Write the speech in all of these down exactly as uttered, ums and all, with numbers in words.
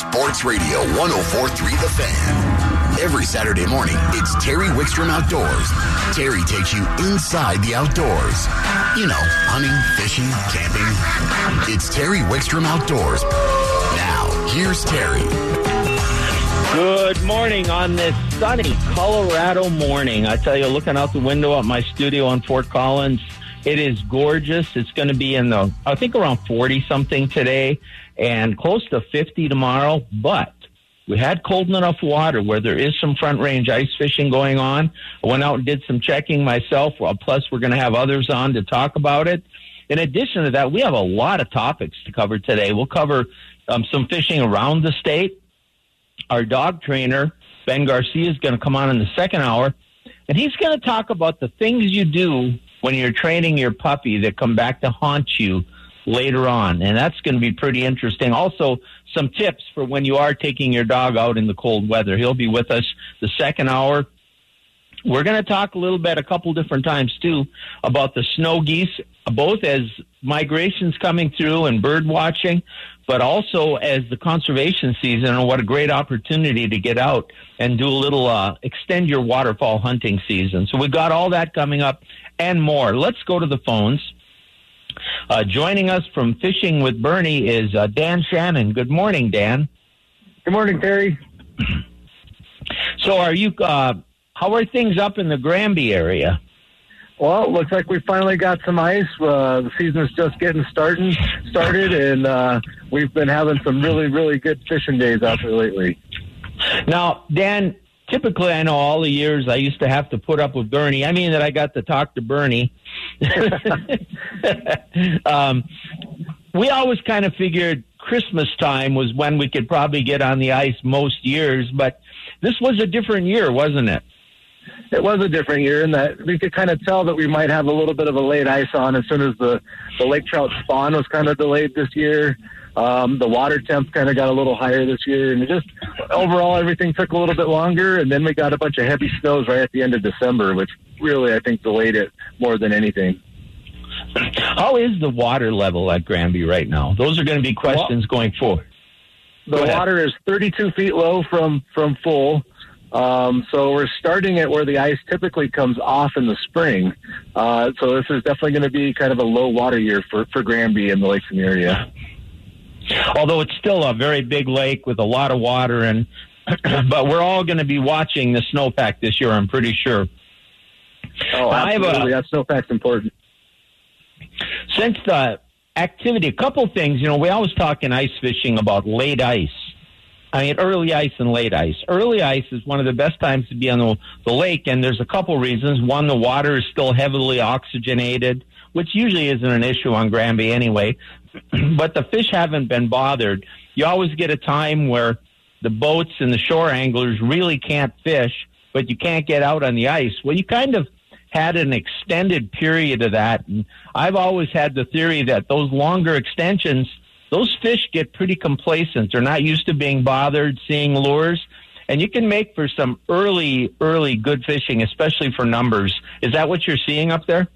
Sports Radio one oh four point three The Fan. Every Saturday morning, it's Terry Wickstrom Outdoors. Terry takes you inside the outdoors. You know, hunting, fishing, camping. It's Terry Wickstrom Outdoors. Now, here's Terry. Good morning on this sunny Colorado morning. I tell you, looking out the window at my studio on Fort Collins, it is gorgeous. It's going to be in the, I think, around forty-something today and close to fifty tomorrow. But we had cold enough water where there is some front-range ice fishing going on. I went out and did some checking myself. Well, plus, we're going to have others on to talk about it. In addition to that, we have a lot of topics to cover today. We'll cover um, some fishing around the state. Our dog trainer, Ben Garcia, is going to come on in the second hour, and he's going to talk about the things you do when you're training your puppy that come back to haunt you later on. And that's going to be pretty interesting. Also, some tips for when you are taking your dog out in the cold weather. He'll be with us the second hour. We're going to talk a little bit a couple different times, too, about the snow geese, both as migrations coming through and bird watching, but also as the conservation season, and what a great opportunity to get out and do a little, uh, extend your waterfall hunting season. So we've got all that coming up and more. Let's go to the phones. Uh, joining us from Fishing with Bernie is uh, Dan Shannon. Good morning, Dan. Good morning, Terry. So are you, uh, how are things up in the Granby area? Well, it looks like we finally got some ice. Uh, the season's just getting starting, started, and uh, we've been having some really, really good fishing days out there lately. Now, Dan, typically I know all the years I used to have to put up with Bernie. I mean that I got to talk to Bernie. um, we always kind of figured Christmas time was when we could probably get on the ice most years, but this was a different year, wasn't it? It was a different year in that we could kind of tell that we might have a little bit of a late ice on as soon as the, the lake trout spawn was kind of delayed this year. Um, the water temp kind of got a little higher this year, and just overall everything took a little bit longer, and then we got a bunch of heavy snows right at the end of December, which really, I think, delayed it more than anything. How is the water level at Granby right now? Those are going to be questions well, going forward. The Go water is thirty-two feet low from, from full. Um, so we're starting at where the ice typically comes off in the spring. Uh, so this is definitely going to be kind of a low water year for, for Granby and the Lake City area. Although it's still a very big lake with a lot of water, and but we're all going to be watching the snowpack this year, I'm pretty sure. Oh, absolutely. That snowpack's important. Since the activity, a couple things, you know, we always talk in ice fishing about late ice. I mean, early ice and late ice. Early ice is one of the best times to be on the, the lake, and there's a couple reasons. One, the water is still heavily oxygenated, which usually isn't an issue on Granby anyway, but the fish haven't been bothered. You always get a time where the boats and the shore anglers really can't fish, but you can't get out on the ice. Well, you kind of had an extended period of that, and I've always had the theory that those longer extensions, those fish get pretty complacent. They're not used to being bothered, seeing lures. And you can make for some early, early good fishing, especially for numbers. Is that what you're seeing up there?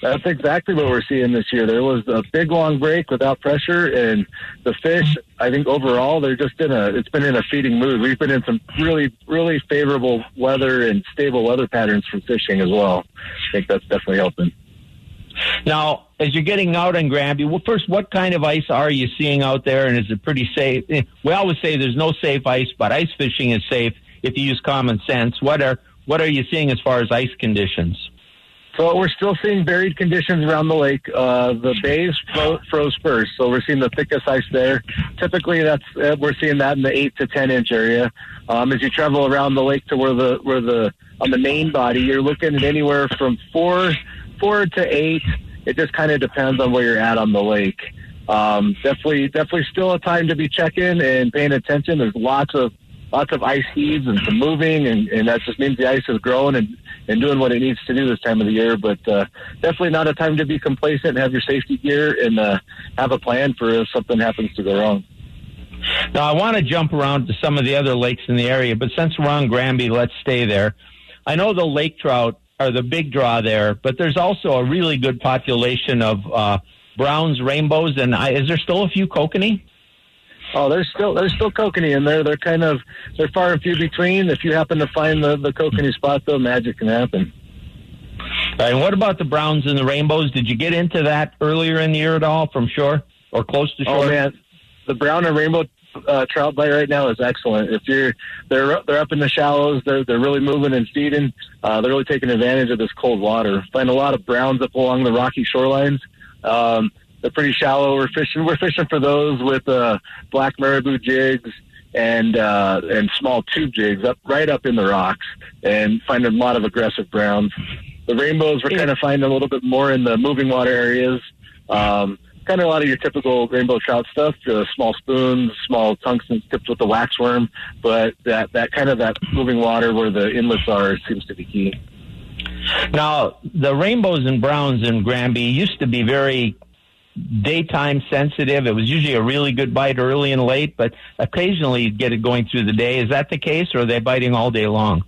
That's exactly what we're seeing this year. There was a big, long break without pressure, and the fish, I think overall, they're just in a, it's been in a feeding mood. We've been in some really, really favorable weather and stable weather patterns from fishing as well. I think that's definitely helping. Now, as you're getting out on Granby, well, first, what kind of ice are you seeing out there, and is it pretty safe? We always say there's no safe ice, but ice fishing is safe if you use common sense. What are what are you seeing as far as ice conditions? So we're still seeing buried conditions around the lake. Uh, the bays fro- froze first, so we're seeing the thickest ice there. Typically, that's uh, we're seeing that in the eight to ten inch area. Um, as you travel around the lake to where the where the on the main body, you're looking at anywhere from four. Four to eight. It just kind of depends on where you're at on the lake. Um, definitely, definitely, still a time to be checking and paying attention. There's lots of lots of ice heaves and some moving, and, and that just means the ice is growing and, and doing what it needs to do this time of the year. But uh, definitely not a time to be complacent. Have your safety gear and uh, have a plan for if something happens to go wrong. Now, I want to jump around to some of the other lakes in the area, but since we're on Granby, let's stay there. I know the lake trout are the big draw there, but there's also a really good population of uh, browns, rainbows, and I, is there still a few kokanee? Oh, there's still there's still kokanee in there. They're kind of they're far and few between. If you happen to find the the kokanee spot, though, magic can happen. All right, and what about the browns and the rainbows? Did you get into that earlier in the year at all from shore or close to shore? Oh man, the brown and rainbow uh, trout bite right now is excellent. If you're they're they're up in the shallows, they're they're really moving and feeding. Uh, they're really taking advantage of this cold water. Find a lot of browns up along the rocky shorelines. Um, They're pretty shallow. We're fishing. We're fishing for those with uh, black marabou jigs and uh, and small tube jigs up right up in the rocks, and finding a lot of aggressive browns. The rainbows we're yeah. kind of finding a little bit more in the moving water areas. Um, kind of a lot of your typical rainbow trout stuff: uh, small spoons, small tungsten tipped with the waxworm. But that that kind of that moving water where the inlets are seems to be key. Now the rainbows and browns in Granby used to be very daytime sensitive. It was usually a really good bite early and late, but occasionally you'd get it going through the day. Is that the case, or are they biting all day long?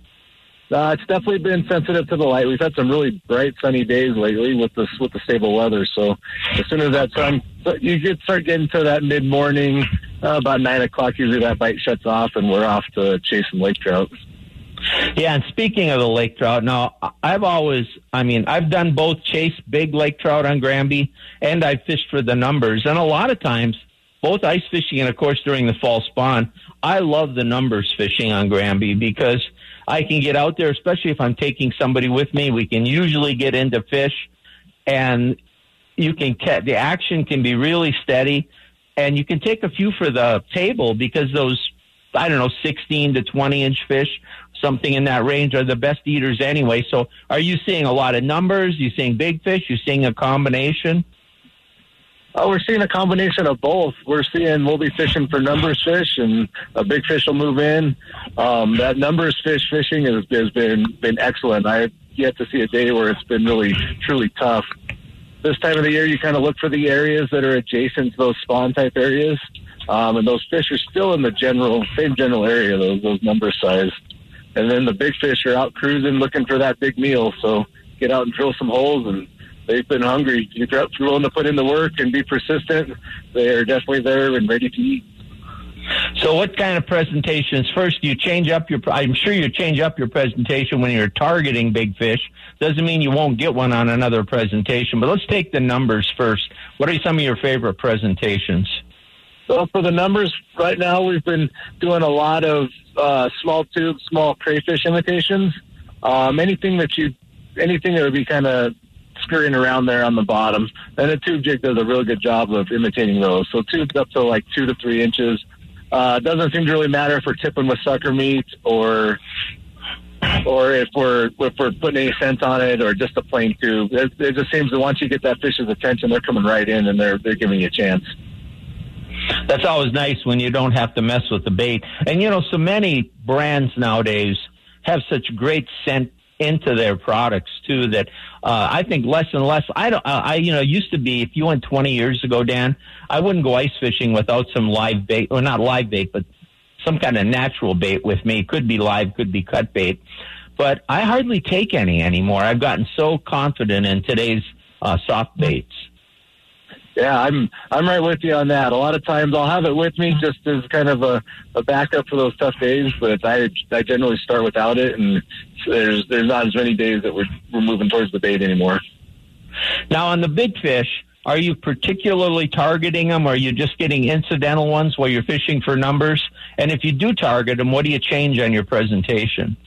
Uh, it's definitely been sensitive to the light. We've had some really bright sunny days lately with this with the stable weather. So as soon as that sun, you get start getting to that mid morning, uh, about nine o'clock. Usually that bite shuts off, and we're off to chasing lake trout. Yeah, and speaking of the lake trout, now, I've always, I mean, I've done both chase big lake trout on Granby, and I've fished for the numbers. And a lot of times, both ice fishing and, of course, during the fall spawn, I love the numbers fishing on Granby because I can get out there, especially if I'm taking somebody with me. We can usually get into fish, and you can catch, the action can be really steady, and you can take a few for the table because those, I don't know, sixteen to twenty inch fish, something in that range, are the best eaters anyway. So are you seeing a lot of numbers? You seeing big fish? You seeing a combination? Oh, we're seeing a combination of both. We're seeing, we'll be fishing for numbers fish, and a big fish will move in. Um, that numbers fish fishing has, has been, been excellent. I've yet to see a day where it's been really, truly tough. This time of the year, you kind of look for the areas that are adjacent to those spawn type areas. Um, and those fish are still in the general, same general area, those, those number size. And then the big fish are out cruising looking for that big meal. So get out and drill some holes, and they've been hungry. If you're willing to put in the work and be persistent, they are definitely there and ready to eat. So what kind of presentations? First, you change up your, I'm sure you change up your presentation when you're targeting big fish. Doesn't mean you won't get one on another presentation, but let's take the numbers first. What are some of your favorite presentations? So for the numbers, right now we've been doing a lot of uh, small tube, small crayfish imitations. Um, anything that you, anything that would be kind of scurrying around there on the bottom. And a tube jig does a really good job of imitating those. So tubes up to like two to three inches. Uh, doesn't seem to really matter if we're tipping with sucker meat or, or if we're if we're putting any scent on it or just a plain tube. It, it just seems that once you get that fish's attention, they're coming right in and they're they're giving you a chance. That's always nice when you don't have to mess with the bait. And, you know, so many brands nowadays have such great scent into their products, too, that uh, I think less and less. I, don't, uh, I, you know, used to be, if you went twenty years ago, Dan, I wouldn't go ice fishing without some live bait, or not live bait, but some kind of natural bait with me. Could be live, could be cut bait. But I hardly take any anymore. I've gotten so confident in today's uh, soft baits. Yeah, I'm I'm right with you on that. A lot of times I'll have it with me just as kind of a, a backup for those tough days, but I I generally start without it, and there's there's not as many days that we're we're moving towards the bait anymore. Now on the big fish, are you particularly targeting them, or are you just getting incidental ones while you're fishing for numbers? And if you do target them, what do you change on your presentation?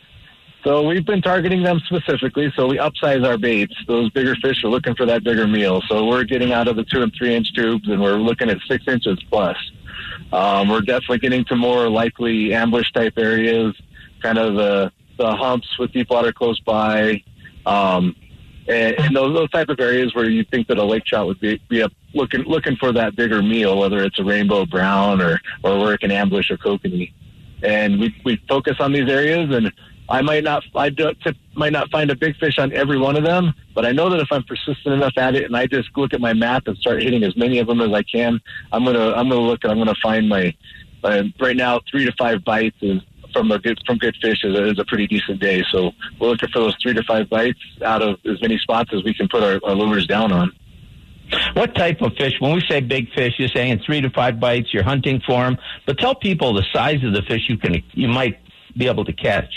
So we've been targeting them specifically, so we upsize our baits. Those bigger fish are looking for that bigger meal. So we're getting out of the two and three inch tubes, and we're looking at six inches plus. Um, we're definitely getting to more likely ambush type areas, kind of the, the humps with deep water close by, um, and, and those, those type of areas where you think that a lake trout would be, be up looking looking for that bigger meal, whether it's a rainbow brown or, or where it can ambush a kokanee. And we, we focus on these areas, and I might not, I might not find a big fish on every one of them, but I know that if I'm persistent enough at it, and I just look at my map and start hitting as many of them as I can, I'm gonna, I'm gonna look, and I'm gonna find my, uh, right now three to five bites is, from a good, from good fish is a, is a pretty decent day. So we're looking for those three to five bites out of as many spots as we can put our, our lures down on. What type of fish? When we say big fish, you're saying three to five bites, you're hunting for them. But tell people the size of the fish you can, you might be able to catch.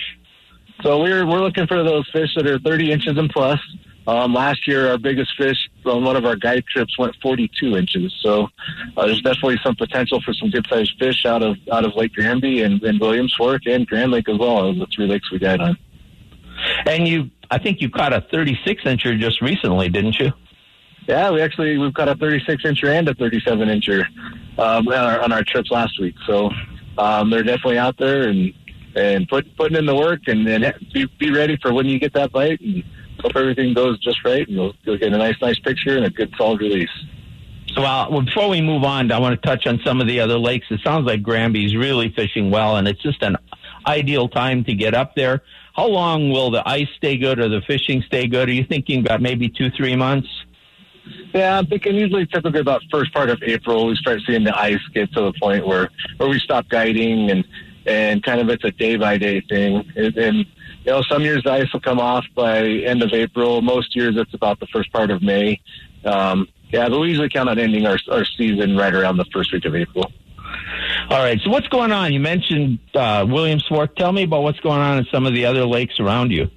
So we're we're looking for those fish that are thirty inches and plus. Um, last year, our biggest fish on one of our guide trips went forty-two inches. So uh, there's definitely some potential for some good-sized fish out of out of Lake Granby and, and Williams Fork and Grand Lake as well, the three lakes we guide on. And you, I think you caught a thirty-six incher just recently, didn't you? Yeah, we actually we've caught a thirty-six incher and a thirty-seven incher um, on, our, on our trips last week. So um, they're definitely out there and and put, putting in the work and, and be, be ready for when you get that bite and. Hope everything goes just right, and you'll, you'll get a nice, nice picture and a good, solid release. So, uh, well, before we move on, I want to touch on some of the other lakes. It sounds like Granby's really fishing well, and it's just an ideal time to get up there. How long will the ice stay good or the fishing stay good? Are you thinking about maybe two, three months? Yeah, I'm thinking usually typically about first part of April, we start seeing the ice get to the point where, where we stop guiding, and, and kind of it's a day-by-day thing. And, and You know, some years the ice will come off by end of April. Most years it's about the first part of May. Um, yeah, but we usually count on ending our, our season right around the first week of April. All right, so what's going on? You mentioned uh, Williams Fork. Tell me about what's going on in some of the other lakes around you.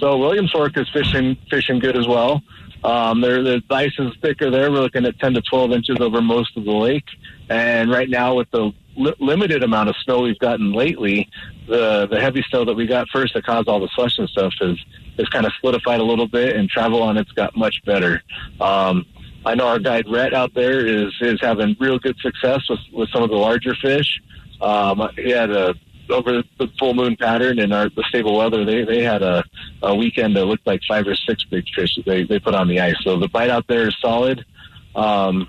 So Williams Fork is fishing fishing good as well. Um, they're, the ice is thicker there. We're looking at ten to twelve inches over most of the lake. And right now with the li- limited amount of snow we've gotten lately, the the heavy snow that we got first that caused all the slush and stuff is, is kind of solidified a little bit, and travel on it's got much better. Um, I know our guide Rhett out there is, is having real good success with, with some of the larger fish. Um, he had a, over the full moon pattern and our the stable weather, they, they had a, a weekend that looked like five or six big fish that they, they put on the ice. So the bite out there is solid. Um,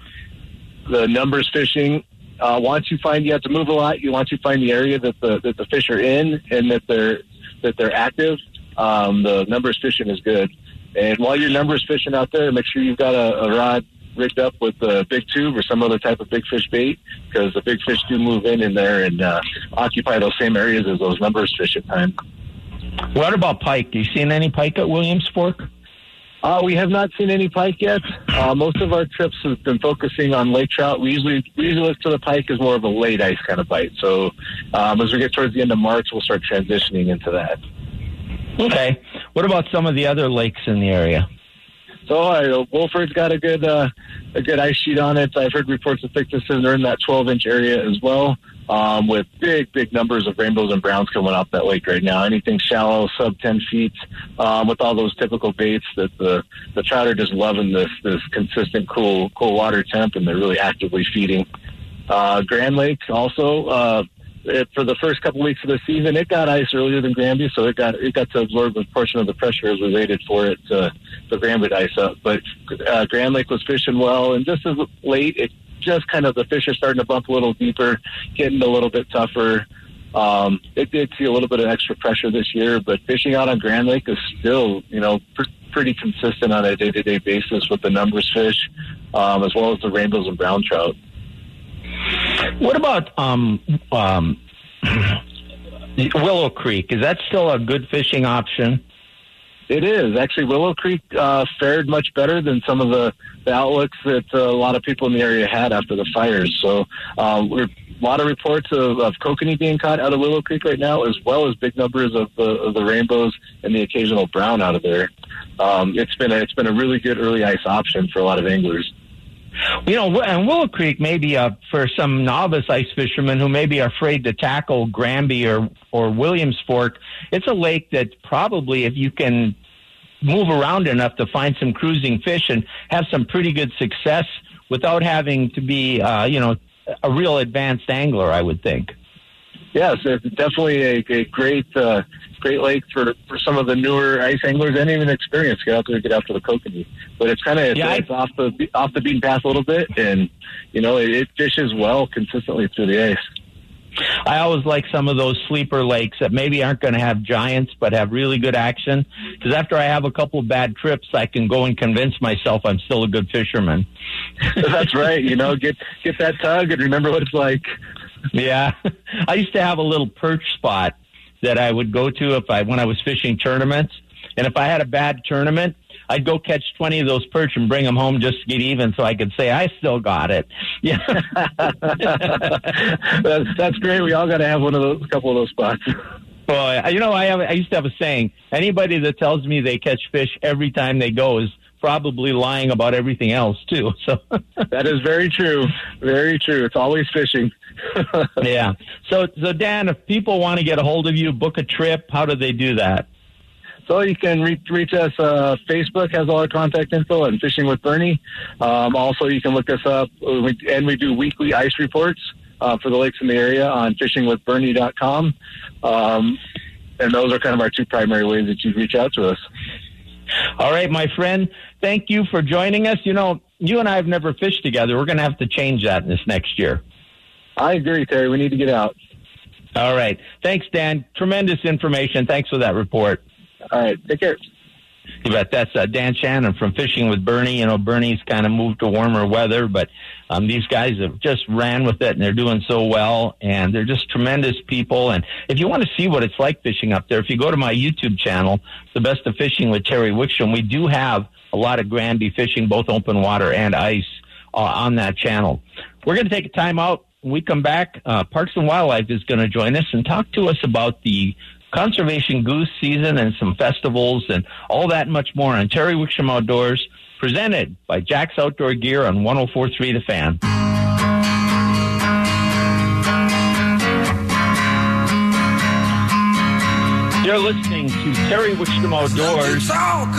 the numbers fishing, uh, once you find you have to move a lot, you once you find the area that the that the fish are in and that they're that they're active, um, the numbers fishing is good. And while your numbers fishing out there, make sure you've got a, a rod rigged up with a big tube or some other type of big fish bait, because the big fish do move in in there and uh, occupy those same areas as those numbers fish at time. What about pike? You seen any pike at Williams Fork? Uh, we have not seen any pike yet. Uh, most of our trips have been focusing on lake trout. We usually, we usually look to the pike as more of a late ice kind of bite. So um, as we get towards the end of March, we'll start transitioning into that. Okay. What about some of the other lakes in the area? So uh, Wolford's got a good uh, a good ice sheet on it. I've heard reports of thicknesses are in that twelve inch area as well, um, with big, big numbers of rainbows and browns coming off that lake right now. Anything shallow, sub ten feet, um, with all those typical baits that the, the trout are just loving this this consistent cool cool water temp, and they're really actively feeding. Uh, Grand Lake also. Uh, It, for the first couple weeks of the season, it got ice earlier than Granby, so it got it got to absorb a portion of the pressure as we waited for it to, to Granby to ice up. But uh, Grand Lake was fishing well, and just as late, it just kind of the fish are starting to bump a little deeper, getting a little bit tougher. Um, it did see a little bit of extra pressure this year, but fishing out on Grand Lake is still, you know, pr- pretty consistent on a day-to-day basis with the numbers fish, um, as well as the rainbows and brown trout. What about um, um, Willow Creek? Is that still a good fishing option? It is. Actually, Willow Creek uh, fared much better than some of the, the outlooks that uh, a lot of people in the area had after the fires. So uh, we're, a lot of reports of, of kokanee being caught out of Willow Creek right now, as well as big numbers of, uh, of the rainbows and the occasional brown out of there. Um, it's been a, it's been a really good early ice option for a lot of anglers. You know, and Willow Creek may be uh, for some novice ice fishermen who may be afraid to tackle Granby or, or Williams Fork. It's a lake that probably, if you can move around enough to find some cruising fish and have some pretty good success without having to be, uh, you know, a real advanced angler, I would think. Yes, it's definitely a, a great uh, great lake for, for some of the newer ice anglers and even experienced. Get out there, get after the kokanee. But it's kind of yeah, it's I... off the off the beaten path a little bit, and you know it, it fishes well consistently through the ice. I always like some of those sleeper lakes that maybe aren't going to have giants but have really good action, because after I have a couple of bad trips, I can go and convince myself I'm still a good fisherman. That's right. You know, get get that tug and remember what it's like. Yeah, I used to have a little perch spot that I would go to if I when I was fishing tournaments. And if I had a bad tournament, I'd go catch twenty of those perch and bring them home just to get even so I could say I still got it. Yeah. that's, that's great. We all got to have one of those, a couple of those spots. Boy, you know, I have, I used to have a saying, anybody that tells me they catch fish every time they go is probably lying about everything else too. So that is very true. Very true. It's always fishing. Yeah. So, so Dan, if people want to get a hold of you, book a trip, how do they do that? So you can reach, reach us. Uh, Facebook has all our contact info and Fishing with Bernie. Um, also, you can look us up, and we do weekly ice reports uh, for the lakes in the area on fishing with bernie dot com. Um, and those are kind of our two primary ways that you reach out to us. All right, my friend, thank you for joining us. You know, you and I have never fished together. We're going to have to change that this next year. I agree, Terry. We need to get out. All right. Thanks, Dan. Tremendous information. Thanks for that report. All right. Take care. You bet. That's uh, Dan Shannon from Fishing with Bernie. You know, Bernie's kind of moved to warmer weather, but um, these guys have just ran with it, and they're doing so well, and they're just tremendous people. And if you want to see what it's like fishing up there, if you go to my YouTube channel, The Best of Fishing with Terry Wickstrom, we do have a lot of Granby fishing, both open water and ice, uh, on that channel. We're going to take a time out. When we come back, uh, Parks and Wildlife is going to join us and talk to us about the conservation goose season and some festivals and all that and much more on Terry Wickstrom Outdoors, presented by Jack's Outdoor Gear on one oh four point three The Fan. You're listening to Terry Wickstrom Outdoors,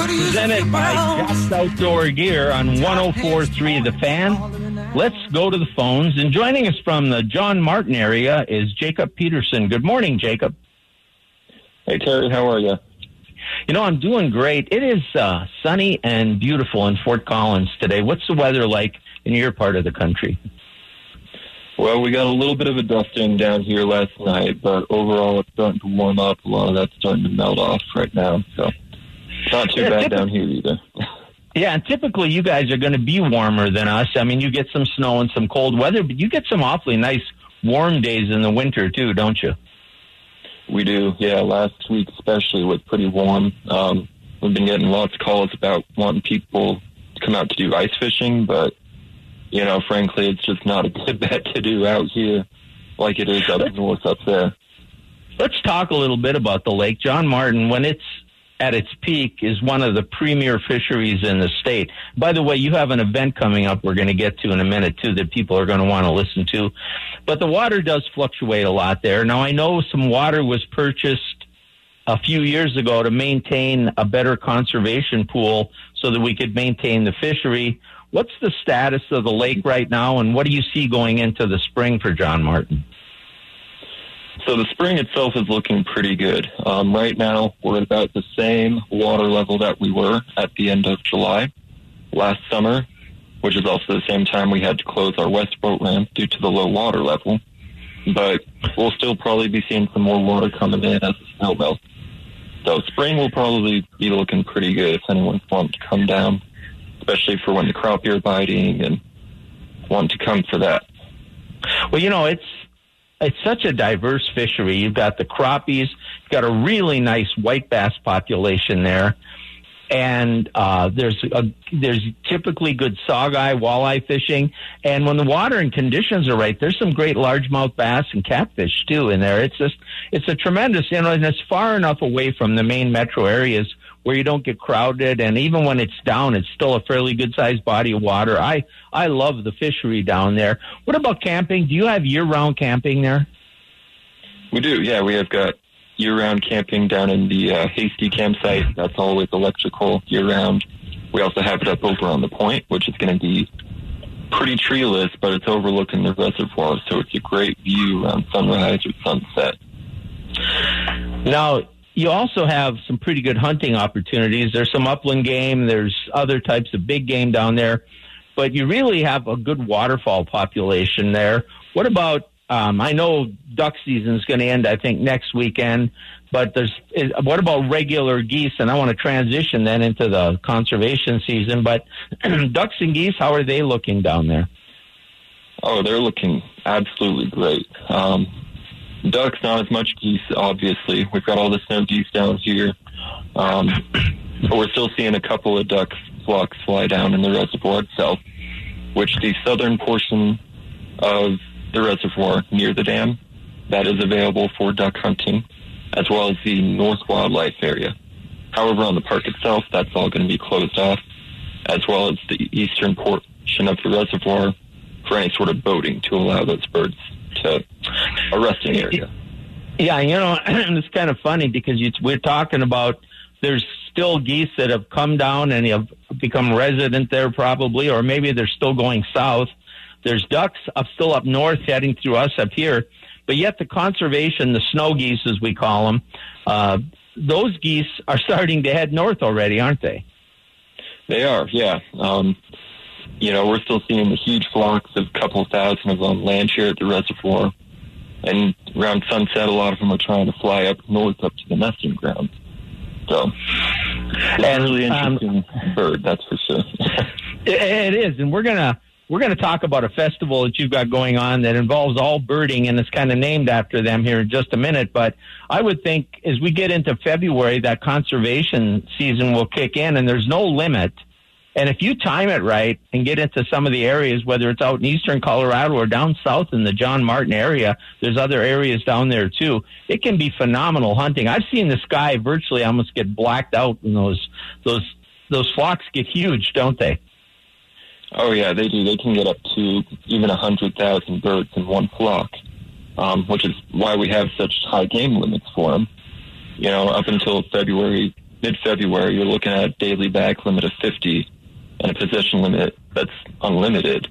presented by Jack's Outdoor Gear on one oh four point three The Fan. Let's go to the phones, and joining us from the John Martin area is Jacob Peterson. Good morning, Jacob. Hey, Terry, how are you? You know, I'm doing great. It is uh, sunny and beautiful in Fort Collins today. What's the weather like in your part of the country? Well, we got a little bit of a dusting down here last night, but overall it's starting to warm up. A lot of that's starting to melt off right now, so not too yeah, bad typ- down here either. Yeah, and typically you guys are going to be warmer than us. I mean, you get some snow and some cold weather, but you get some awfully nice warm days in the winter too, don't you? We do, yeah. Last week especially was pretty warm. Um, we've been getting lots of calls about wanting people to come out to do ice fishing, but, you know, frankly, it's just not a good bet to do out here like it is up north up there. Let's talk a little bit about the lake. John Martin, when it's at its peak, is one of the premier fisheries in the state. By the way, you have an event coming up we're going to get to in a minute, too, that people are going to want to listen to. But the water does fluctuate a lot there. Now, I know some water was purchased a few years ago to maintain a better conservation pool so that we could maintain the fishery. What's the status of the lake right now, and what do you see going into the spring for John Martin? So the spring itself is looking pretty good. Um, right now, we're at about the same water level that we were at the end of July last summer, which is also the same time we had to close our west boat ramp due to the low water level. But we'll still probably be seeing some more water coming in as the snow melts. So spring will probably be looking pretty good if anyone's wanting to come down, especially for when the crappie are biting and want to come for that. Well, you know, it's It's such a diverse fishery. You've got the crappies. You've got a really nice white bass population there. And uh, there's a, there's typically good sawguy, walleye fishing. And when the water and conditions are right, there's some great largemouth bass and catfish, too, in there. It's just, it's a tremendous, you know, and it's far enough away from the main metro areas where you don't get crowded. And even when it's down, it's still a fairly good-sized body of water. I, I love the fishery down there. What about camping? Do you have year-round camping there? We do, yeah. We have got year-round camping down in the uh, Hasty campsite. That's always electrical year-round. We also have it up over on the point, which is going to be pretty treeless, but it's overlooking the reservoir, so it's a great view around sunrise or sunset. Now, you also have some pretty good hunting opportunities. There's some upland game. There's other types of big game down there. But you really have a good waterfowl population there. What about, um, I know duck season is going to end, I think, next weekend. But there's is, what about regular geese? And I want to transition then into the conservation season. But ducks and geese, how are they looking down there? Oh, they're looking absolutely great. Um Ducks, not as much geese, obviously. We've got all the snow geese down here. Um, but we're still seeing a couple of duck flocks fly down in the reservoir itself, which the southern portion of the reservoir near the dam, that is available for duck hunting, as well as the North Wildlife area. However, on the park itself, that's all going to be closed off, as well as the eastern portion of the reservoir for any sort of boating to allow those birds to a resting area. Yeah, you know, it's kind of funny because you, we're talking about there's still geese that have come down and have become resident there probably, or maybe they're still going south. There's ducks up still up north heading through us up here, but yet the conservation, the snow geese as we call them, uh, those geese are starting to head north already, aren't they? They are, yeah. Um, you know, we're still seeing the huge flocks of a couple thousand of them land here at the reservoir. And around sunset, a lot of them are trying to fly up north up to the nesting grounds. So, it's a really interesting um, bird, that's for sure. It is, and we're gonna we're gonna talk about a festival that you've got going on that involves all birding, and it's kind of named after them here in just a minute. But I would think as we get into February, that conservation season will kick in, and there's no limit. And if you time it right and get into some of the areas, whether it's out in eastern Colorado or down south in the John Martin area, there's other areas down there too. It can be phenomenal hunting. I've seen the sky virtually almost get blacked out, and those those those flocks get huge, don't they? Oh yeah, they do. They can get up to even a hundred thousand birds in one flock, um, which is why we have such high game limits for them. You know, up until February, mid-February, you're looking at a daily back limit of fifty. And a possession limit that's unlimited.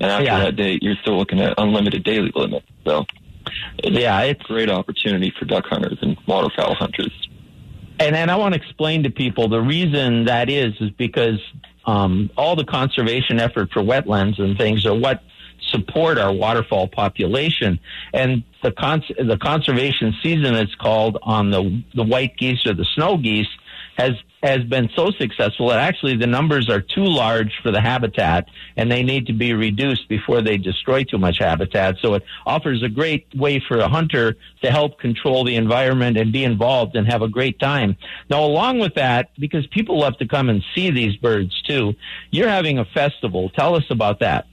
And after yeah. that date, you're still looking at unlimited daily limit. So it's yeah, it's a great opportunity for duck hunters and waterfowl hunters. And then I want to explain to people the reason that is, is because um, all the conservation effort for wetlands and things are what support our waterfowl population. And the cons- the conservation season, it's called, on the the white geese or the snow geese, has has been so successful that actually the numbers are too large for the habitat, and they need to be reduced before they destroy too much habitat. So it offers a great way for a hunter to help control the environment and be involved and have a great time. Now, along with that, because people love to come and see these birds too, you're having a festival. Tell us about that.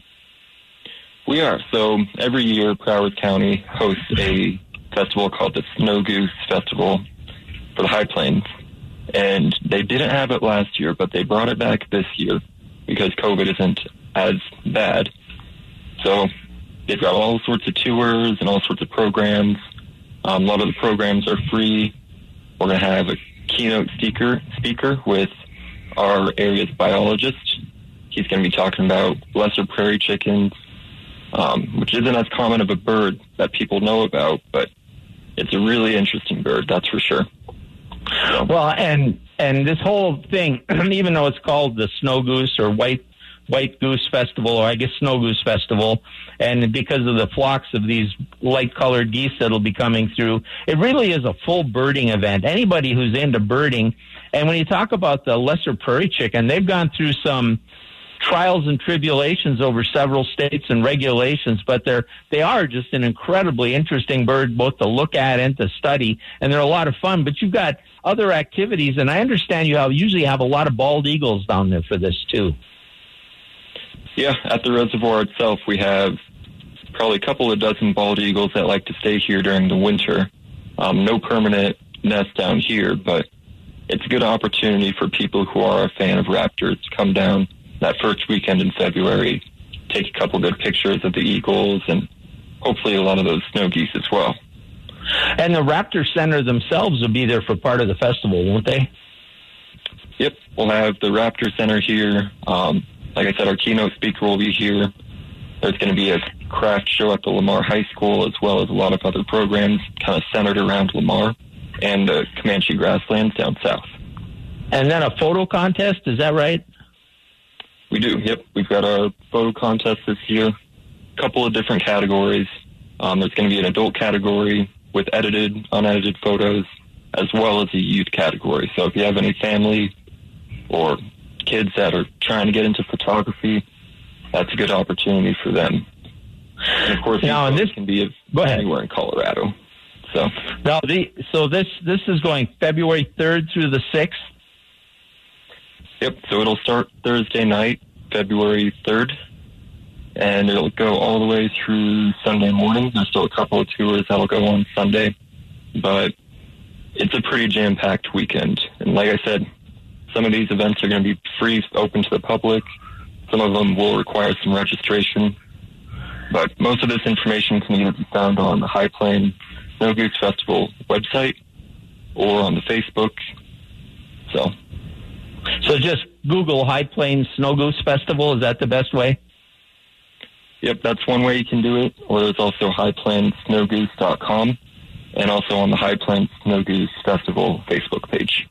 We are. So every year, Broward County hosts a festival called the Snow Goose Festival for the High Plains. And they didn't have it last year, but they brought it back this year because COVID isn't as bad. So they've got all sorts of tours and all sorts of programs. Um, a lot of the programs are free. We're going to have a keynote speaker speaker with our area's biologist. He's going to be talking about lesser prairie chickens, um, which isn't as common of a bird that people know about, but it's a really interesting bird, that's for sure. Well, and and this whole thing, even though it's called the Snow Goose or White White Goose Festival, or I guess Snow Goose Festival, and because of the flocks of these light-colored geese that'll be coming through, it really is a full birding event. Anybody who's into birding, and when you talk about the lesser prairie chicken, they've gone through some trials and tribulations over several states and regulations, but they're, they are just an incredibly interesting bird, both to look at and to study. And they're a lot of fun, but you've got other activities. And I understand you have, usually have a lot of bald eagles down there for this too. Yeah. At the reservoir itself, we have probably a couple of dozen bald eagles that like to stay here during the winter. Um, no permanent nest down here, but it's a good opportunity for people who are a fan of raptors to come down that first weekend in February, take a couple good pictures of the eagles and hopefully a lot of those snow geese as well. And the Raptor Center themselves will be there for part of the festival, won't they? Yep, we'll have the Raptor Center here. Um, like I said, our keynote speaker will be here. There's going to be a craft show at the Lamar High School as well as a lot of other programs kind of centered around Lamar and the Comanche Grasslands down south. And then a photo contest, is that right? We do, yep. We've got our photo contest this year, a couple of different categories. Um, there's going to be an adult category with edited, unedited photos, as well as a youth category. So if you have any family or kids that are trying to get into photography, that's a good opportunity for them. And of course, now, this can be anywhere in Colorado. So now, the, so this, this is going February third through the sixth. Yep, so it'll start Thursday night, February third, and it'll go all the way through Sunday morning. There's still a couple of tours that'll go on Sunday, but it's a pretty jam-packed weekend. And like I said, some of these events are going to be free, open to the public. Some of them will require some registration, but most of this information can either be found on the High Plains Snow Goose Festival website or on the Facebook. So, so just Google High Plains Snow Goose Festival. Is that the best way? Yep, that's one way you can do it. Or there's also high plains snow goose dot com, and also on the High Plains Snow Goose Festival Facebook page.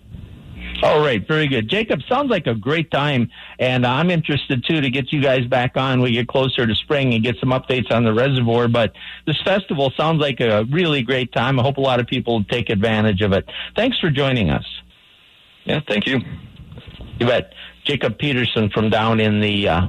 All right, very good. Jacob, sounds like a great time, and I'm interested, too, to get you guys back on. We get closer to spring and get some updates on the reservoir, but this festival sounds like a really great time. I hope a lot of people take advantage of it. Thanks for joining us. Yeah, thank you. You bet. Jacob Peterson from down in the uh,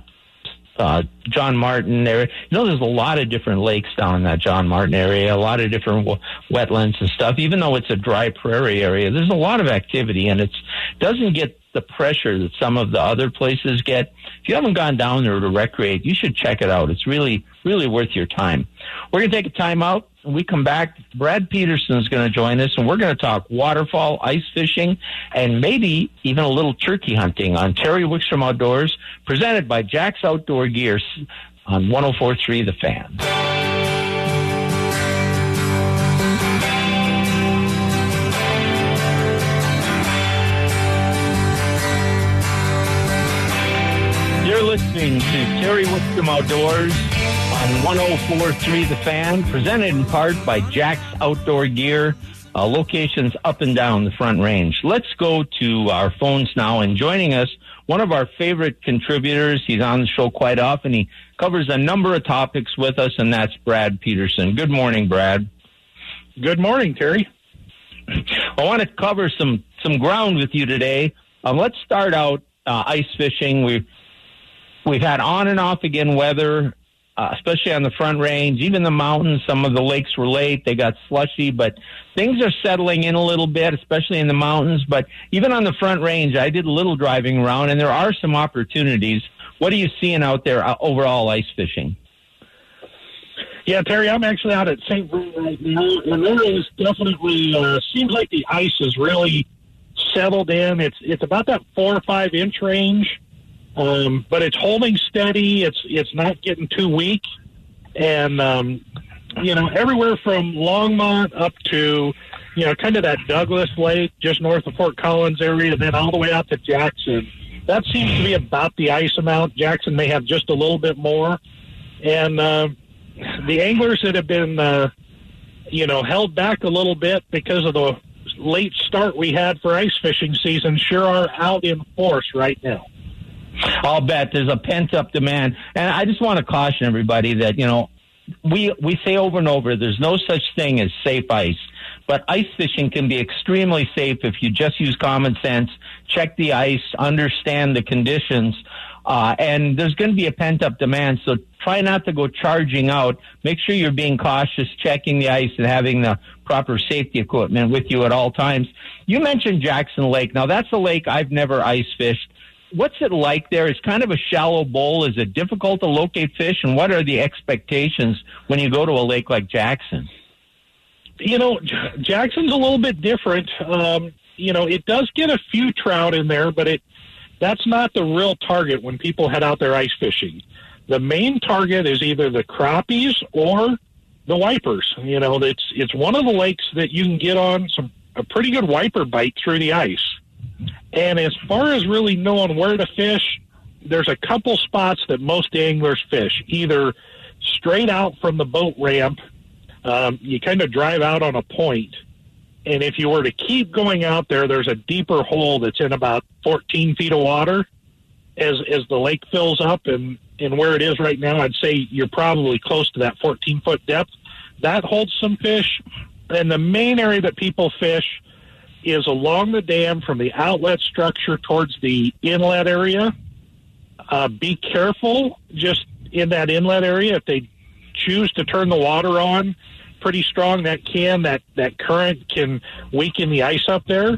uh, John Martin area. You know, there's a lot of different lakes down in that John Martin area, a lot of different w- wetlands and stuff. Even though it's a dry prairie area, there's a lot of activity, and it doesn't get the pressure that some of the other places get. If you haven't gone down there to recreate, you should check it out. It's really, really worth your time. We're going to take a time out. When we come back, Brad Peterson is going to join us, and we're going to talk waterfall, ice fishing, and maybe even a little turkey hunting on Terry Wickstrom Outdoors, presented by Jack's Outdoor Gear on one oh four point three The Fan. Listening to Terry Wickstrom Outdoors on one oh four point three The Fan, presented in part by Jack's Outdoor Gear, uh, locations up and down the Front Range. Let's go to our phones now, and joining us, one of our favorite contributors. He's on the show quite often. He covers a number of topics with us, and that's Brad Peterson. Good morning, Brad. Good morning, Terry. I want to cover some, some ground with you today. Um, let's start out uh, ice fishing. We've We've had on and off again weather, uh, especially on the Front Range, even the mountains. Some of the lakes were late. They got slushy, but things are settling in a little bit, especially in the mountains. But even on the Front Range, I did a little driving around, and there are some opportunities. What are you seeing out there uh, overall ice fishing? Yeah, Terry, I'm actually out at Saint Vrain right now, and there is definitely, uh, seems like the ice is really settled in. It's, it's about that four or five inch range. Um, but it's holding steady. It's it's not getting too weak, and um, you know, everywhere from Longmont up to, you know, kind of that Douglas Lake just north of Fort Collins area, and then all the way out to Jackson. That seems to be about the ice amount. Jackson may have just a little bit more, and uh, the anglers that have been uh, you know held back a little bit because of the late start we had for ice fishing season sure are out in force right now. I'll bet there's a pent-up demand. And I just want to caution everybody that, you know, we we say over and over, there's no such thing as safe ice. But ice fishing can be extremely safe if you just use common sense, check the ice, understand the conditions. Uh, and there's going to be a pent-up demand, so try not to go charging out. Make sure you're being cautious, checking the ice, and having the proper safety equipment with you at all times. You mentioned Jackson Lake. Now, that's a lake I've never ice fished. What's it like there? It's kind of a shallow bowl. Is it difficult to locate fish? And what are the expectations when you go to a lake like Jackson? You know, J- Jackson's a little bit different. Um, you know, it does get a few trout in there, but it that's not the real target when people head out there ice fishing. The main target is either the crappies or the wipers. You know, it's, it's one of the lakes that you can get on some a pretty good wiper bite through the ice. And as far as really knowing where to fish, there's a couple spots that most anglers fish, either straight out from the boat ramp. Um, you kind of drive out on a point, and if you were to keep going out there, there's a deeper hole that's in about fourteen feet of water as as the lake fills up. And, and where it is right now, I'd say you're probably close to that fourteen-foot depth. That holds some fish, and the main area that people fish is along the dam from the outlet structure towards the inlet area. Uh, be careful just in that inlet area. If they choose to turn the water on pretty strong, that can, that, that current can weaken the ice up there.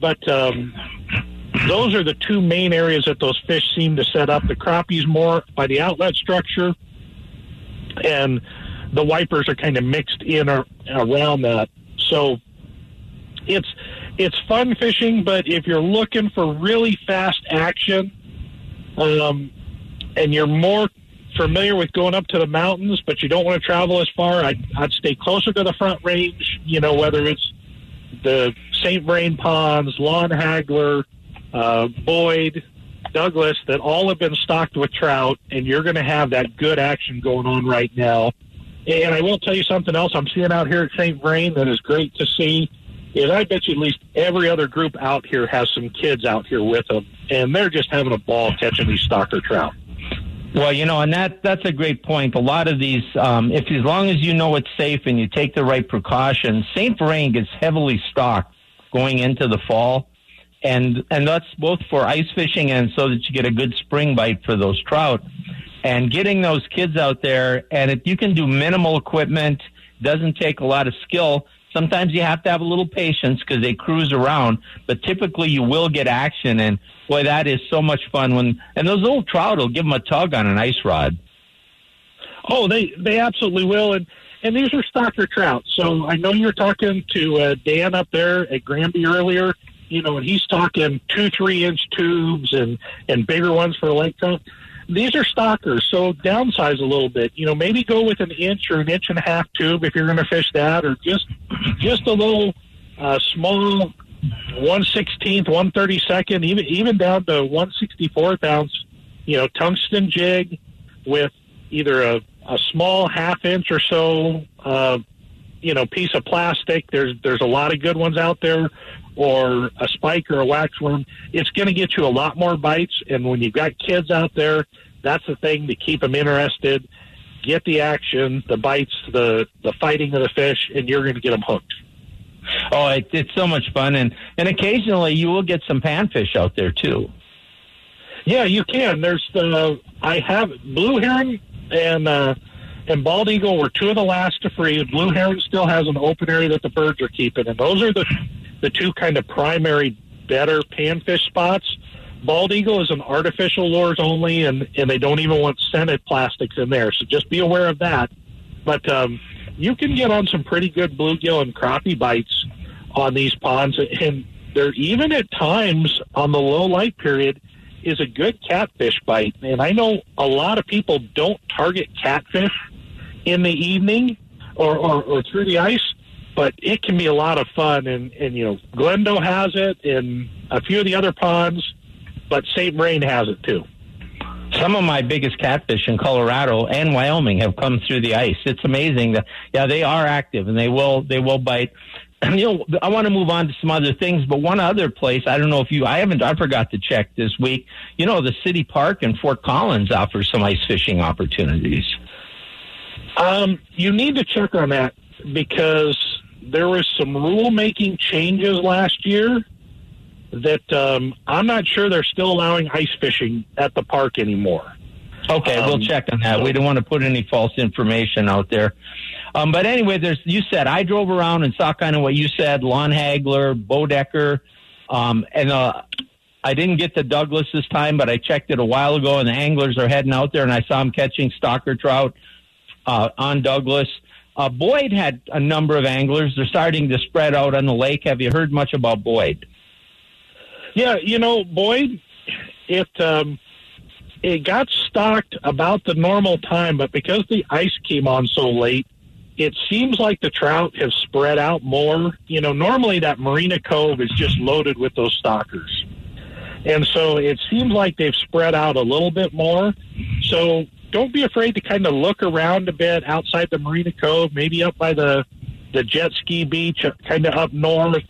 But um, Those are the two main areas that those fish seem to set up. The crappies more by the outlet structure, and the wipers are kind of mixed in or around that. So it's it's fun fishing, but if you're looking for really fast action, um, and you're more familiar with going up to the mountains, but you don't want to travel as far, I'd, I'd stay closer to the front range, you know, whether it's the Saint Vrain ponds, Lon Hagler, uh, Boyd, Douglas, that all have been stocked with trout, and you're going to have that good action going on right now. And I will tell you something else I'm seeing out here at Saint Vrain that is great to see, is I bet you at least every other group out here has some kids out here with them, and they're just having a ball catching these stalker trout. Well, you know, and that that's a great point. A lot of these, um, if as long as you know it's safe and you take the right precautions, Saint Vrain gets heavily stocked going into the fall, and and that's both for ice fishing and so that you get a good spring bite for those trout. And getting those kids out there, and if you can do minimal equipment, doesn't take a lot of skill. Sometimes you have to have a little patience because they cruise around, but typically you will get action. And boy, that is so much fun when, and those little trout will give them a tug on an ice rod. Oh, they, they absolutely will. And, and these are stalker trout. So I know you were talking to uh, Dan up there at Granby earlier, you know, and he's talking two, three inch tubes and, and bigger ones for lake trout. These are stalkers, so downsize a little bit. You know, maybe go with an inch or an inch and a half tube if you're going to fish that, or just just a little uh, small one sixteenth, one thirty-second, even even down to one sixty-fourth ounce, you know, tungsten jig with either a, a small half inch or so, uh, you know, piece of plastic. There's there's a lot of good ones out there, or a spike or a waxworm. It's going to get you a lot more bites, and when you've got kids out there, that's the thing to keep them interested. Get the action, the bites, the, the fighting of the fish, and you're going to get them hooked. Oh, it, it's so much fun, and, and occasionally you will get some panfish out there, too. Yeah, you can. There's the, I have, Blue Heron and uh, and Bald Eagle were two of the last to freeze. Blue Heron still has an open area that the birds are keeping, and those are the the two kind of primary better panfish spots. Bald Eagle is an artificial lures only, and, and they don't even want scented plastics in there. So just be aware of that. But um, you can get on some pretty good bluegill and crappie bites on these ponds. And they're even at times on the low light period is a good catfish bite. And I know a lot of people don't target catfish in the evening or, or, or through the ice. But it can be a lot of fun, and, and you know, Glendo has it, and a few of the other ponds, but Saint Vrain has it, too. Some of my biggest catfish in Colorado and Wyoming have come through the ice. It's amazing that, yeah, they are active, and they will they will bite. And, you know, I want to move on to some other things, but one other place, I don't know if you, I haven't, I forgot to check this week, you know, the city park in Fort Collins offers some ice fishing opportunities. Um, you need to check on that, because there was some rule-making changes last year that um, I'm not sure they're still allowing ice fishing at the park anymore. Okay, um, we'll check on that. We don't want to put any false information out there. Um, but anyway, there's you said I drove around and saw kind of what you said, Lon Hagler, Bodecker, um, and uh, I didn't get to Douglas this time, but I checked it a while ago, and the anglers are heading out there, and I saw them catching stalker trout uh, on Douglas. Uh, Boyd had a number of anglers. They're starting to spread out on the lake. Have you heard much about Boyd? Yeah, you know, Boyd, it um, it got stocked about the normal time, but because the ice came on so late, it seems like the trout have spread out more. You know, normally that Marina Cove is just loaded with those stalkers. And so it seems like they've spread out a little bit more. So don't be afraid to kind of look around a bit outside the Marina Cove, maybe up by the, the jet ski beach, kind of up north,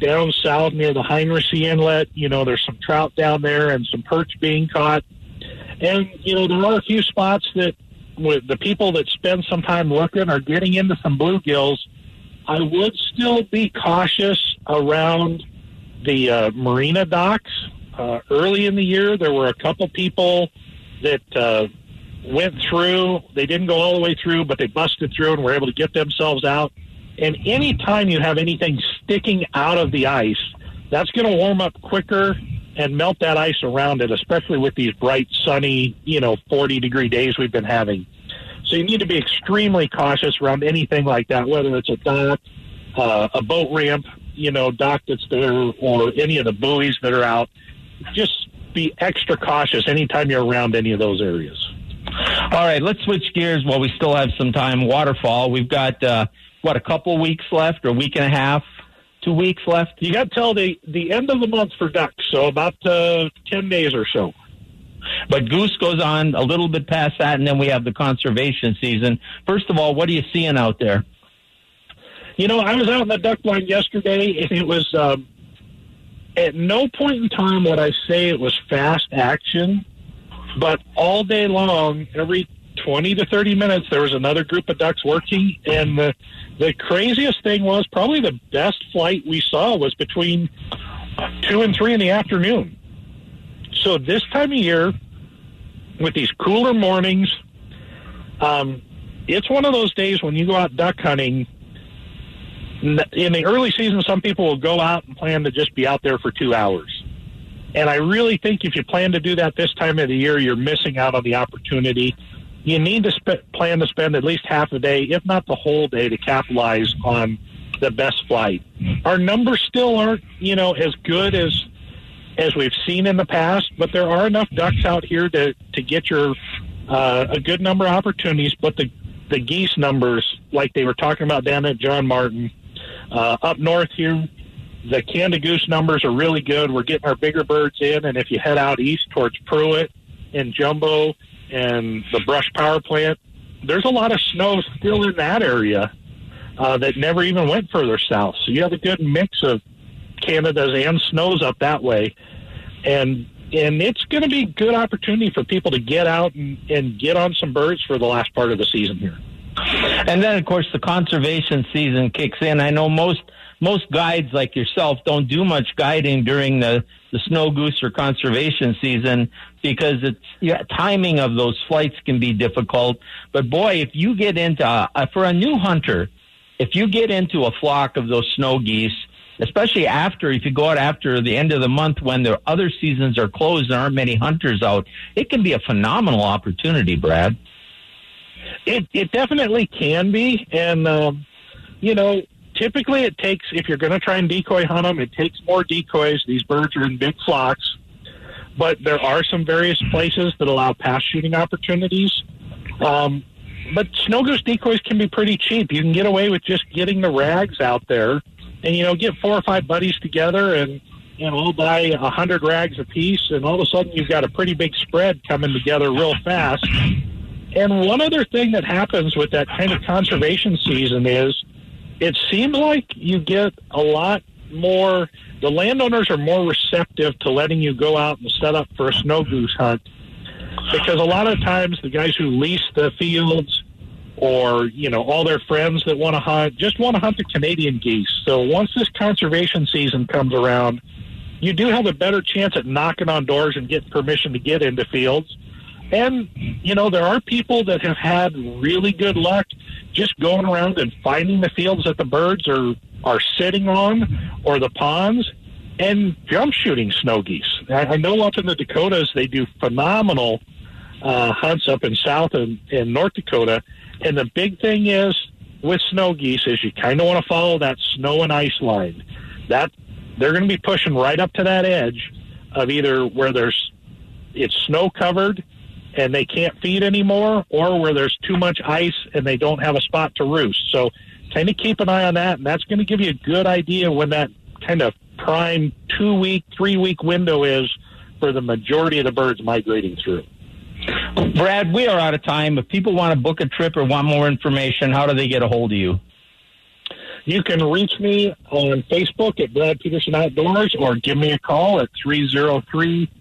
down south near the Heinrich Sea Inlet. You know, there's some trout down there and some perch being caught. And, you know, there are a few spots that with the people that spend some time looking are getting into some bluegills. I would still be cautious around the uh, marina docks. Uh, early in the year, there were a couple people that uh, – went through. They didn't go all the way through, but they busted through and were able to get themselves out. And any time you have anything sticking out of the ice, that's going to warm up quicker and melt that ice around it, especially with these bright, sunny, you know, forty-degree days we've been having. So you need to be extremely cautious around anything like that, whether it's a dock, uh, a boat ramp, you know, dock that's there, or any of the buoys that are out. Just be extra cautious anytime you're around any of those areas. All right, let's switch gears while we still have some time. Waterfall, we've got, uh, what, a couple weeks left, or a week and a half? Two weeks left. You got till the the end of the month for ducks, so about uh, ten days or so. But goose goes on a little bit past that, and then we have the conservation season. First of all, what are you seeing out there? You know, I was out in the duck blind yesterday, and it was um, at no point in time would I say it was fast action, but all day long, every twenty to thirty minutes, there was another group of ducks working, and the, the craziest thing was probably the best flight we saw was between two and three in the afternoon. So this time of year, with these cooler mornings, um, it's one of those days when you go out duck hunting. In the early season, some people will go out and plan to just be out there for two hours. And I really think if you plan to do that this time of the year, you're missing out on the opportunity. You need to sp- plan to spend at least half a day, if not the whole day, to capitalize on the best flight. Our numbers still aren't, you know, as good as as we've seen in the past, but there are enough ducks out here to, to get your uh, a good number of opportunities. But the, the geese numbers, like they were talking about down at John Martin, uh, up north here, the Canada goose numbers are really good. We're getting our bigger birds in, and if you head out east towards Pruitt and Jumbo and the Brush Power Plant, there's a lot of snow still in that area uh, that never even went further south. So you have a good mix of Canada's and snows up that way. And and it's going to be a good opportunity for people to get out and, and get on some birds for the last part of the season here. And then, of course, the conservation season kicks in. I know most most guides like yourself don't do much guiding during the, the snow goose or conservation season because it's yeah, timing of those flights can be difficult. But, boy, if you get into, uh, for a new hunter, if you get into a flock of those snow geese, especially after, if you go out after the end of the month when the other seasons are closed and aren't many hunters out, it can be a phenomenal opportunity, Brad. It it definitely can be. And, um, you know, typically it takes, if you're going to try and decoy hunt them, it takes more decoys. These birds are in big flocks. But there are some various places that allow pass shooting opportunities. Um, but snow goose decoys can be pretty cheap. You can get away with just getting the rags out there and, you know, get four or five buddies together and, you know, we'll buy a hundred rags apiece. And all of a sudden you've got a pretty big spread coming together real fast. And one other thing that happens with that kind of conservation season is it seems like you get a lot more, the landowners are more receptive to letting you go out and set up for a snow goose hunt because a lot of times the guys who lease the fields or, you know, all their friends that want to hunt just want to hunt the Canadian geese. So once this conservation season comes around, you do have a better chance at knocking on doors and getting permission to get into fields. And, you know, there are people that have had really good luck just going around and finding the fields that the birds are, are sitting on or the ponds and jump shooting snow geese. I know up in the Dakotas they do phenomenal uh, hunts up in South and, and North Dakota. And the big thing is with snow geese is you kind of want to follow that snow and ice line. That they're going to be pushing right up to that edge of either where there's it's snow-covered and they can't feed anymore, or where there's too much ice and they don't have a spot to roost. So kind of keep an eye on that, and that's going to give you a good idea when that kind of prime two-week, three-week window is for the majority of the birds migrating through. Brad, we are out of time. If people want to book a trip or want more information, how do they get a hold of you? You can reach me on Facebook at Brad Peterson Outdoors, or give me a call at three oh three, three oh three-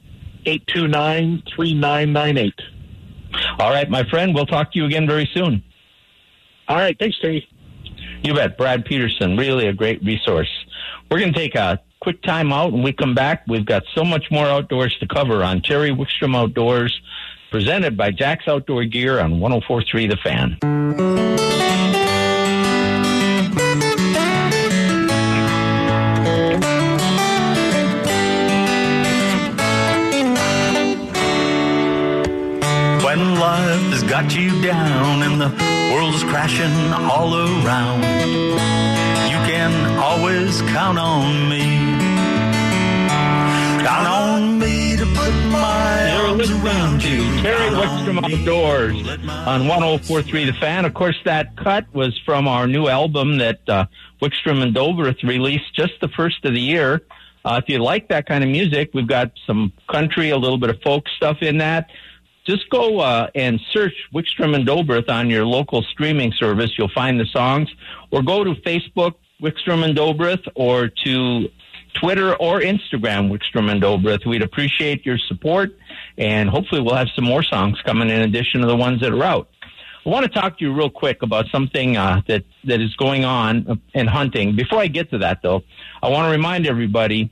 eight two nine, three nine nine eight. All right, my friend, we'll talk to you again very soon. All right, thanks, Terry. You bet. Brad Peterson, really a great resource. We're going to take a quick time out, and we come back. We've got so much more outdoors to cover on Terry Wickstrom Outdoors, presented by Jack's Outdoor Gear on one oh four point three The Fan. got you down and the world's crashing all around, you can always count on me. Count on me to put my arms around you. Terry Wickstrom Outdoors on one oh four point three The Fan. Of course, that cut was from our new album that uh, Wickstrom and Dobroth released just the first of the year. Uh, if you like that kind of music, we've got some country, a little bit of folk stuff in that. Just go uh, and search Wickstrom and Dobroth on your local streaming service. You'll find the songs. Or go to Facebook, Wickstrom and Dobroth, or to Twitter or Instagram, Wickstrom and Dobroth. We'd appreciate your support, and hopefully we'll have some more songs coming in addition to the ones that are out. I want to talk to you real quick about something uh, that, that is going on in hunting. Before I get to that, though, I want to remind everybody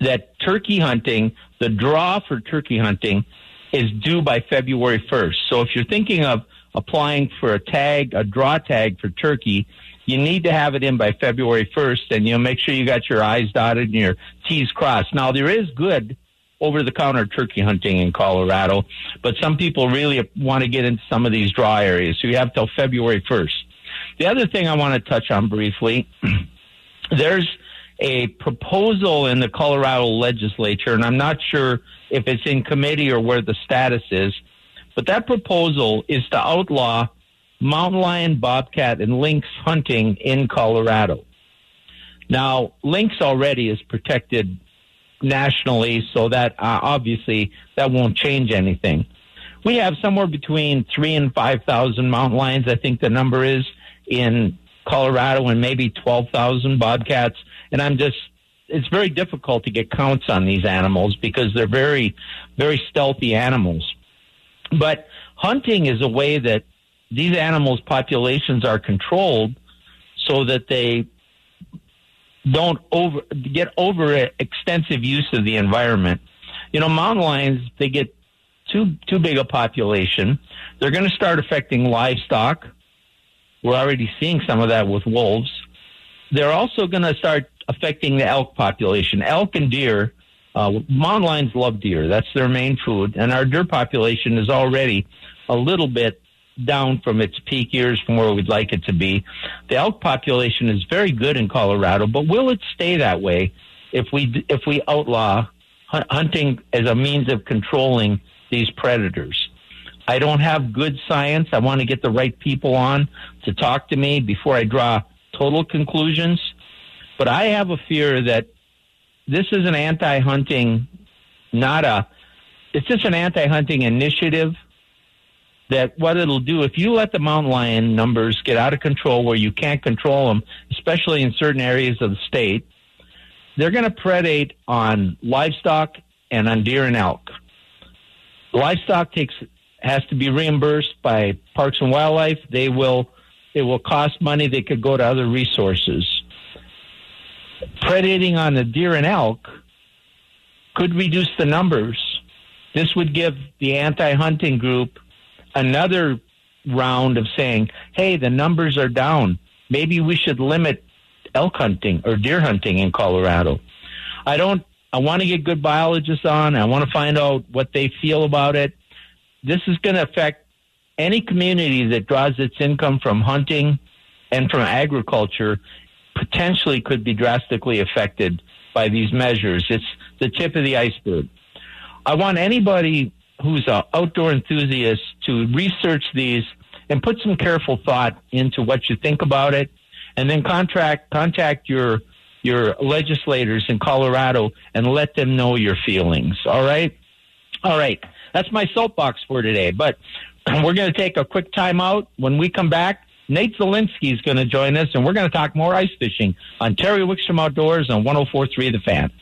that turkey hunting, the draw for turkey hunting, is due by February first. So if you're thinking of applying for a tag, a draw tag for turkey, you need to have it in by February first, and you'll make sure you got your I's dotted and your T's crossed. Now, there is good over-the-counter turkey hunting in Colorado, but some people really want to get into some of these draw areas, so you have till February first. The other thing I want to touch on briefly, there's a proposal in the Colorado legislature, and I'm not sure if it's in committee or where the status is, but that proposal is to outlaw mountain lion, bobcat, and lynx hunting in Colorado. Now, lynx already is protected nationally, so that uh, obviously that won't change anything. We have somewhere between three and five thousand mountain lions, I think the number is, in Colorado, and maybe twelve thousand bobcats. And I'm just, it's very difficult to get counts on these animals because they're very, very stealthy animals. But hunting is a way that these animals' populations are controlled so that they don't over get over extensive use of the environment. You know, mountain lions, they get too too big a population. They're going to start affecting livestock. We're already seeing some of that with wolves. They're also going to start affecting the elk population. Elk and deer, uh, mountain lions love deer. That's their main food. And our deer population is already a little bit down from its peak years from where we'd like it to be. The elk population is very good in Colorado, but will it stay that way if we if we outlaw hunting as a means of controlling these predators? I don't have good science. I want to get the right people on to talk to me before I draw total conclusions. But I have a fear that this is an anti-hunting, not a, it's just an anti-hunting initiative. That what it'll do, if you let the mountain lion numbers get out of control where you can't control them, especially in certain areas of the state, they're going to predate on livestock and on deer and elk. Livestock takes has to be reimbursed by Parks and Wildlife. They will it will cost money. They could go to other resources. Predating on the deer and elk could reduce the numbers. This would give the anti-hunting group another round of saying, hey, the numbers are down. Maybe we should limit elk hunting or deer hunting in Colorado. I don't, I want to get good biologists on. I want to find out what they feel about it. This is going to affect any community that draws its income from hunting and from agriculture, potentially could be drastically affected by these measures. It's the tip of the iceberg. I want anybody who's an outdoor enthusiast to research these and put some careful thought into what you think about it, and then contract, contact your your legislators in Colorado and let them know your feelings, all right? All right, that's my soapbox for today, but we're going to take a quick time out. When we come back, Nate Zielinski is going to join us, and we're going to talk more ice fishing on Terry Wickstrom Outdoors on one oh four point three The Fan.